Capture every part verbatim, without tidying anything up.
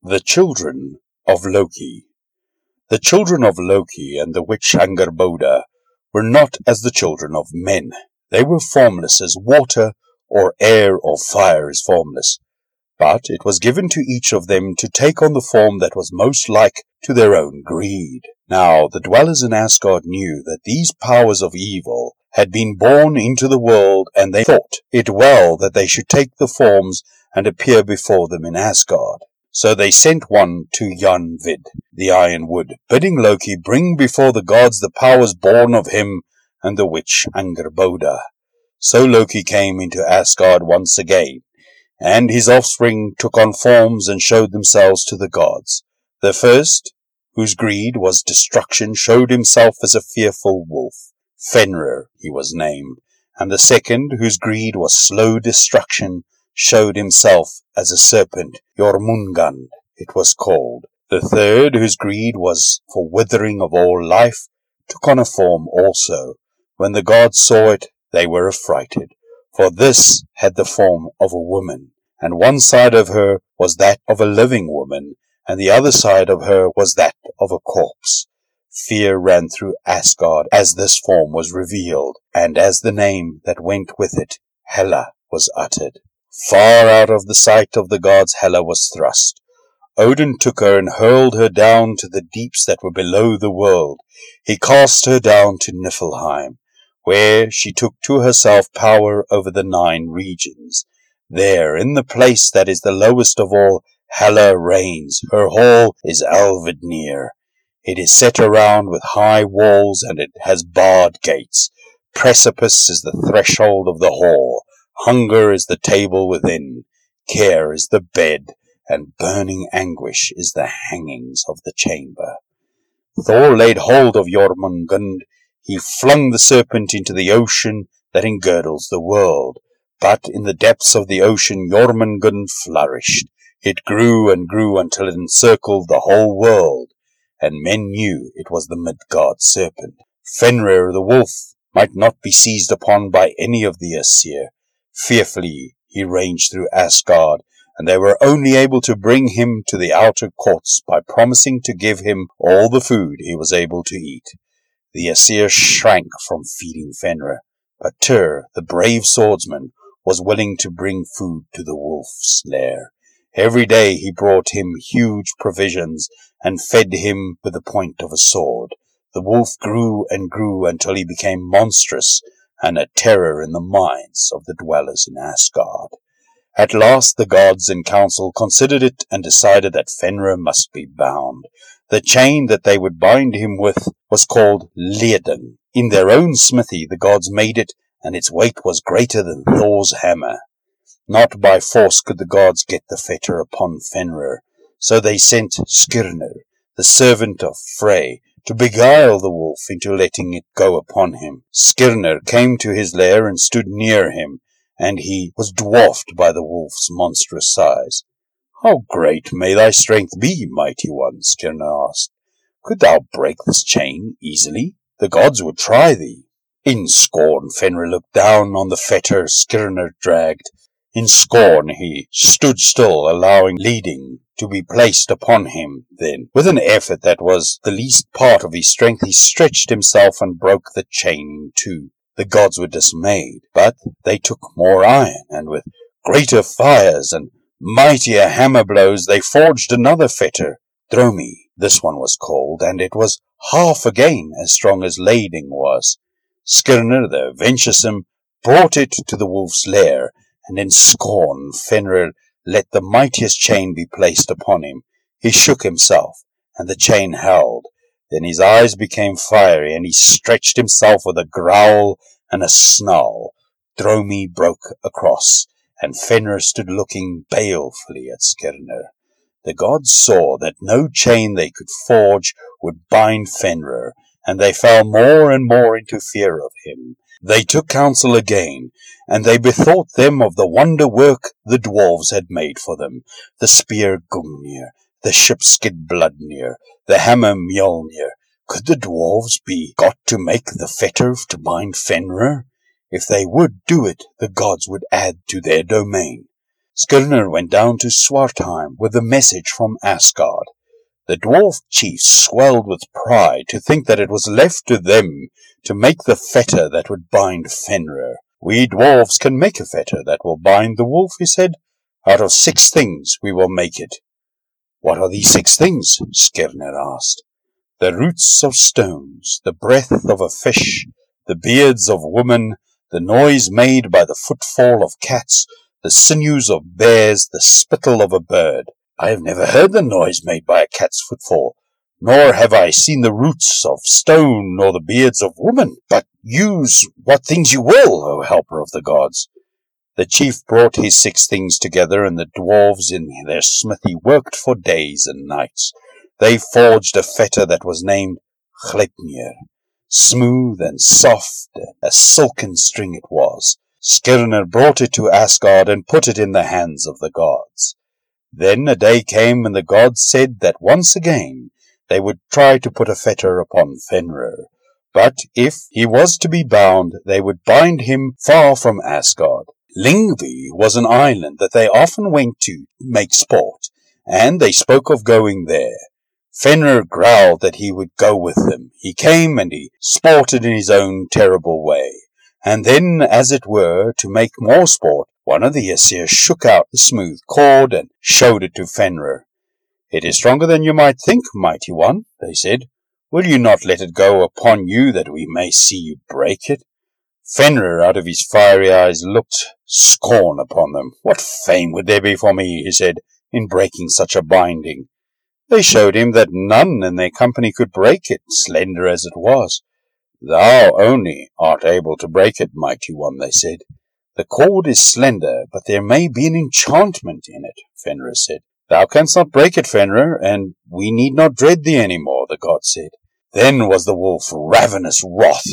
The Children of Loki. The children of Loki and the witch Angerboda were not as the children of men. They were formless as water or air or fire is formless. But it was given to each of them to take on the form that was most like to their own greed. Now the dwellers in Asgard knew that these powers of evil had been born into the world, and they thought it well that they should take the forms and appear before them in Asgard. So they sent one to Jarnvid, the Ironwood, bidding Loki bring before the gods the powers born of him and the witch Angerboda. So Loki came into Asgard once again, and his offspring took on forms and showed themselves to the gods. The first, whose greed was destruction, showed himself as a fearful wolf. Fenrir he was named, and the second, whose greed was slow destruction, showed himself as a serpent, Jormungand it was called. The third, whose greed was for withering of all life, took on a form also. When the gods saw it, they were affrighted, for this had the form of a woman, and one side of her was that of a living woman, and the other side of her was that of a corpse. Fear ran through Asgard as this form was revealed, and as the name that went with it, Hela, was uttered. Far out of the sight of the gods Hela was thrust. Odin took her and hurled her down to the deeps that were below the world. He cast her down to Niflheim, where she took to herself power over the nine regions. There, in the place that is the lowest of all, Hela reigns. Her hall is Alvidnir. It is set around with high walls, and it has barred gates. Precipice is the threshold of the hall. Hunger is the table within, care is the bed, and burning anguish is the hangings of the chamber. Thor laid hold of Jormungand. He flung the serpent into the ocean that engirdles the world. But in the depths of the ocean Jormungand flourished. It grew and grew until it encircled the whole world, and men knew it was the Midgard serpent. Fenrir the wolf might not be seized upon by any of the Aesir. Fearfully he ranged through Asgard, and they were only able to bring him to the outer courts by promising to give him all the food he was able to eat. The Aesir shrank from feeding Fenrir, but Tyr, the brave swordsman, was willing to bring food to the wolf's lair. Every day he brought him huge provisions and fed him with the point of a sword. The wolf grew and grew until he became monstrous, and a terror in the minds of the dwellers in Asgard. At last the gods in council considered it and decided that Fenrir must be bound. The chain that they would bind him with was called Lirden. In their own smithy the gods made it, and its weight was greater than Thor's hammer. Not by force could the gods get the fetter upon Fenrir, so they sent Skirnir, the servant of Frey, to beguile the wolf into letting it go upon him. Skirnir came to his lair and stood near him, and he was dwarfed by the wolf's monstrous size. "How great may thy strength be, mighty one?" Skirnir asked. "Could thou break this chain easily? The gods would try thee." In scorn Fenrir looked down on the fetter Skirnir dragged. In scorn he stood still, allowing Læding to be placed upon him. Then, with an effort that was the least part of his strength, he stretched himself and broke the chain in two. The gods were dismayed, but they took more iron, and with greater fires and mightier hammer blows they forged another fetter, Dromi, this one was called, and it was half again as strong as Læding was. Skirnir, the venturesome, brought it to the wolf's lair, and in scorn Fenrir let the mightiest chain be placed upon him. He shook himself, and the chain held. Then his eyes became fiery, and he stretched himself with a growl and a snarl. Dromi broke across, and Fenrir stood looking balefully at Skirnir. The gods saw that no chain they could forge would bind Fenrir, and they fell more and more into fear of him. They took counsel again, and they bethought them of the wonder work the dwarves had made for them, the spear Gungnir, the ship Skidbladnir, the hammer Mjolnir. Could the dwarves be got to make the fetter to bind Fenrir? If they would do it, the gods would add to their domain. Skirnir went down to Svartheim with a message from Asgard. The dwarf chiefs swelled with pride to think that it was left to them to make the fetter that would bind Fenrir. We dwarves can make a fetter that will bind the wolf, he said. Out of six things we will make it. What are these six things? Skirnir asked. The roots of stones, the breath of a fish, the beards of women, the noise made by the footfall of cats, the sinews of bears, the spittle of a bird. I have never heard the noise made by a cat's footfall, nor have I seen the roots of stone nor the beards of women. But use what things you will, O helper of the gods. The chief brought his six things together, and the dwarves in their smithy worked for days and nights. They forged a fetter that was named Gleipnir. Smooth and soft, a silken string it was. Skirnir brought it to Asgard and put it in the hands of the gods. Then a day came when the gods said that once again they would try to put a fetter upon Fenrir, but if he was to be bound, they would bind him far from Asgard. Lingvi was an island that they often went to make sport, and they spoke of going there. Fenrir growled that he would go with them. He came and he sported in his own terrible way. And then, as it were, to make more sport, one of the Aesir shook out the smooth cord and showed it to Fenrir. It is stronger than you might think, mighty one, they said. Will you not let it go upon you that we may see you break it? Fenrir, out of his fiery eyes, looked scorn upon them. What fame would there be for me, he said, in breaking such a binding? They showed him that none in their company could break it, slender as it was. Thou only art able to break it, mighty one, they said. The cord is slender, but there may be an enchantment in it, Fenrir said. Thou canst not break it, Fenrir, and we need not dread thee any more, the god said. Then was the wolf ravenous wroth,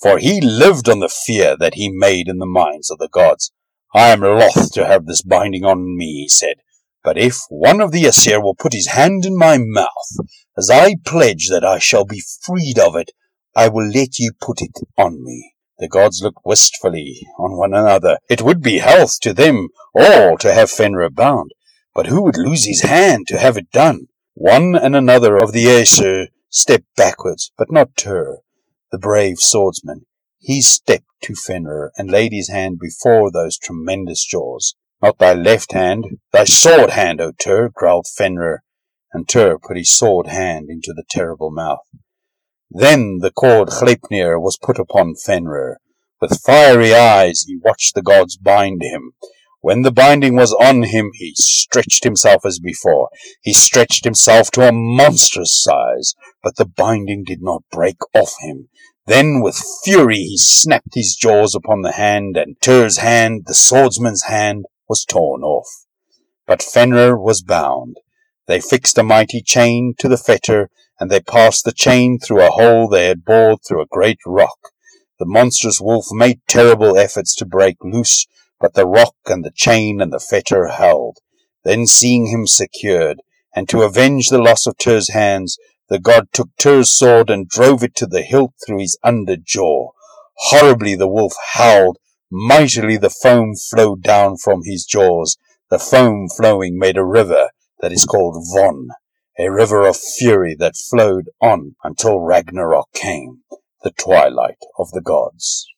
for he lived on the fear that he made in the minds of the gods. I am loth to have this binding on me, he said. But if one of the Aesir will put his hand in my mouth, as I pledge that I shall be freed of it, I will let you put it on me. The gods looked wistfully on one another. It would be health to them all to have Fenrir bound, but who would lose his hand to have it done? One and another of the Aesir stepped backwards, but not Tyr, the brave swordsman. He stepped to Fenrir and laid his hand before those tremendous jaws. Not thy left hand, thy sword hand, O Tyr, growled Fenrir, and Tyr put his sword hand into the terrible mouth. Then the cord Gleipnir was put upon Fenrir. With fiery eyes he watched the gods bind him. When the binding was on him, he stretched himself as before. He stretched himself to a monstrous size, but the binding did not break off him. Then with fury he snapped his jaws upon the hand, and Tyr's hand, the swordsman's hand, was torn off. But Fenrir was bound. They fixed a mighty chain to the fetter, and they passed the chain through a hole they had bored through a great rock. The monstrous wolf made terrible efforts to break loose, but the rock and the chain and the fetter held. Then, seeing him secured, and to avenge the loss of Tyr's hands, the god took Tyr's sword and drove it to the hilt through his under jaw. Horribly the wolf howled, mightily the foam flowed down from his jaws. The foam flowing made a river that is called Von. A river of fury that flowed on until Ragnarok came, the twilight of the gods.